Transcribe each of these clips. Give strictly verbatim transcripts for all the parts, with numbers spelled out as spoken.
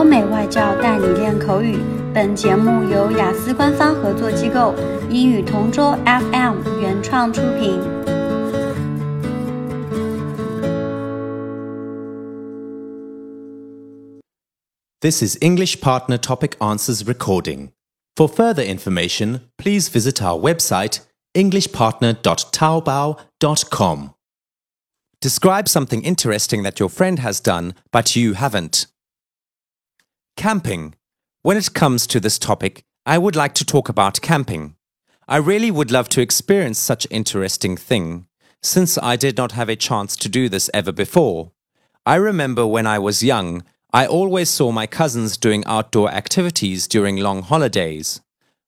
欧美外教带你练口语。本节目由雅思官方合作机构英语同桌 F M 原创出品。This is English Partner Topic Answers recording. For further information, please visit our website English Partner dot Tao Bao dot com. Describe something interesting that your friend has done, but you haven't. Camping. When it comes to this topic, I would like to talk about camping. I really would love to experience such interesting thing, since I did not have a chance to do this ever before. I remember when I was young, I always saw my cousins doing outdoor activities during long holidays.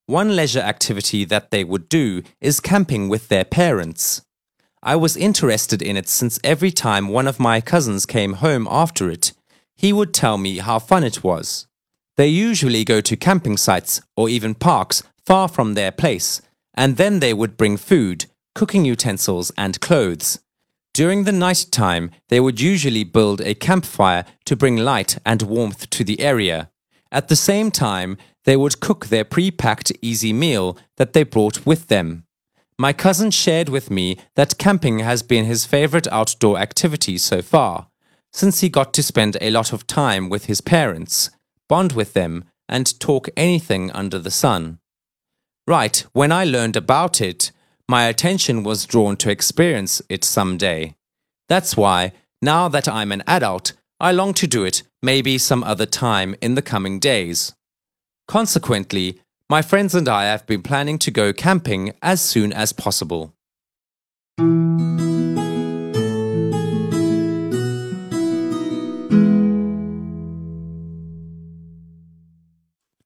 One leisure activity that they would do is camping with their parents. I was interested in it since every time one of my cousins came home after it, he would tell me how fun it was. They usually go to camping sites or even parks far from their place, and then they would bring food, cooking utensils and clothes. During the night time, they would usually build a campfire to bring light and warmth to the area. At the same time, they would cook their pre-packed easy meal that they brought with them. My cousin shared with me that camping has been his favorite outdoor activity so far, since he got to spend a lot of time with his parents, bond with them, and talk anything under the sun. Right, when I learned about it, my attention was drawn to experience it someday. That's why, now that I'm an adult, I long to do it maybe some other time in the coming days. Consequently, my friends and I have been planning to go camping as soon as possible.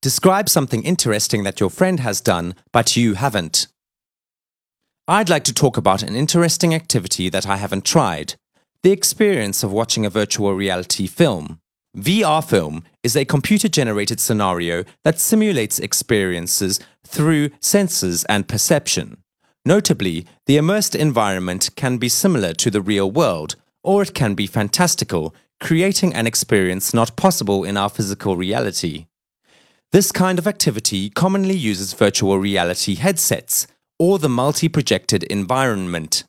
Describe something interesting that your friend has done, but you haven't. I'd like to talk about an interesting activity that I haven't tried. The experience of watching a virtual reality film. V R film is a computer-generated scenario that simulates experiences through senses and perception. Notably, the immersed environment can be similar to the real world, or it can be fantastical, creating an experience not possible in our physical reality. This kind of activity commonly uses virtual reality headsets, or the multi-projected environment.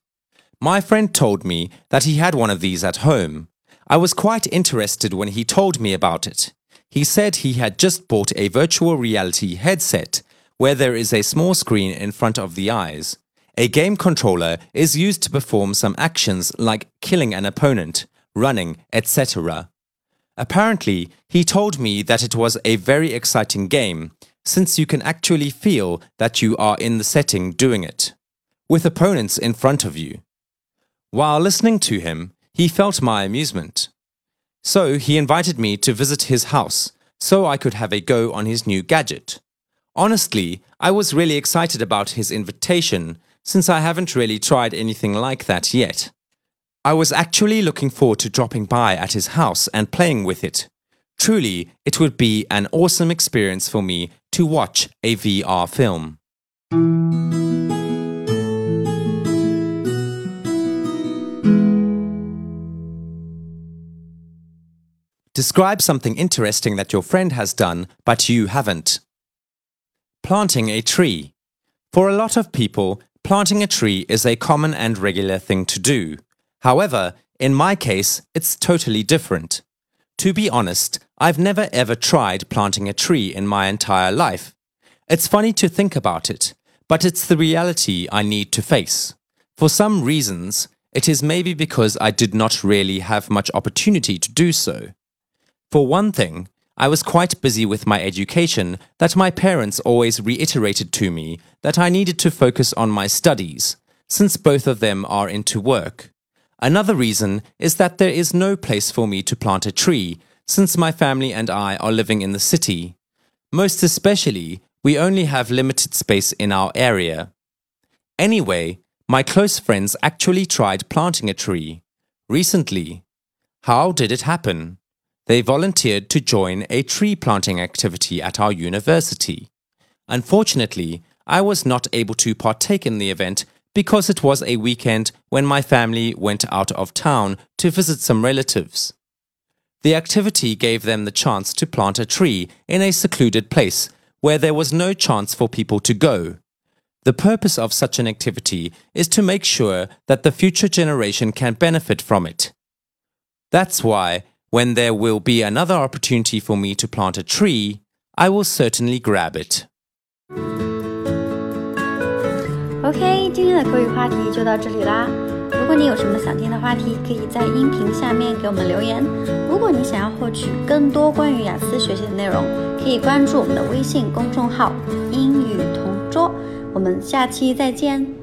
My friend told me that he had one of these at home. I was quite interested when he told me about it. He said he had just bought a virtual reality headset where there is a small screen in front of the eyes. A game controller is used to perform some actions like killing an opponent, running, et cetera. Apparently, he told me that it was a very exciting game since you can actually feel that you are in the setting doing it, with opponents in front of you. While listening to him, he felt my amusement. So he invited me to visit his house so I could have a go on his new gadget. Honestly, I was really excited about his invitation since I haven't really tried anything like that yet. I was actually looking forward to dropping by at his house and playing with it. Truly, it would be an awesome experience for me to watch a V R film. Describe something interesting that your friend has done, but you haven't. Planting a tree. For a lot of people, planting a tree is a common and regular thing to do. However, in my case, it's totally different. To be honest, I've never ever tried planting a tree in my entire life. It's funny to think about it, but it's the reality I need to face. For some reasons, it is maybe because I did not really have much opportunity to do so. For one thing, I was quite busy with my education that my parents always reiterated to me that I needed to focus on my studies, since both of them are into work. Another reason is that there is no place for me to plant a tree, since my family and I are living in the city. Most especially, we only have limited space in our area. Anyway, my close friends actually tried planting a tree recently. How did it happen? They volunteered to join a tree planting activity at our university. Unfortunately, I was not able to partake in the event because it was a weekend when my family went out of town to visit some relatives. The activity gave them the chance to plant a tree in a secluded place where there was no chance for people to go. The purpose of such an activity is to make sure that the future generation can benefit from it. That's why, when there will be another opportunity for me to plant a tree, I will certainly grab it. OK， 今天的口语话题就到这里啦。如果你有什么想听的话题，可以在音频下面给我们留言。如果你想要获取更多关于雅思学习的内容，可以关注我们的微信公众号“英语同桌”。我们下期再见。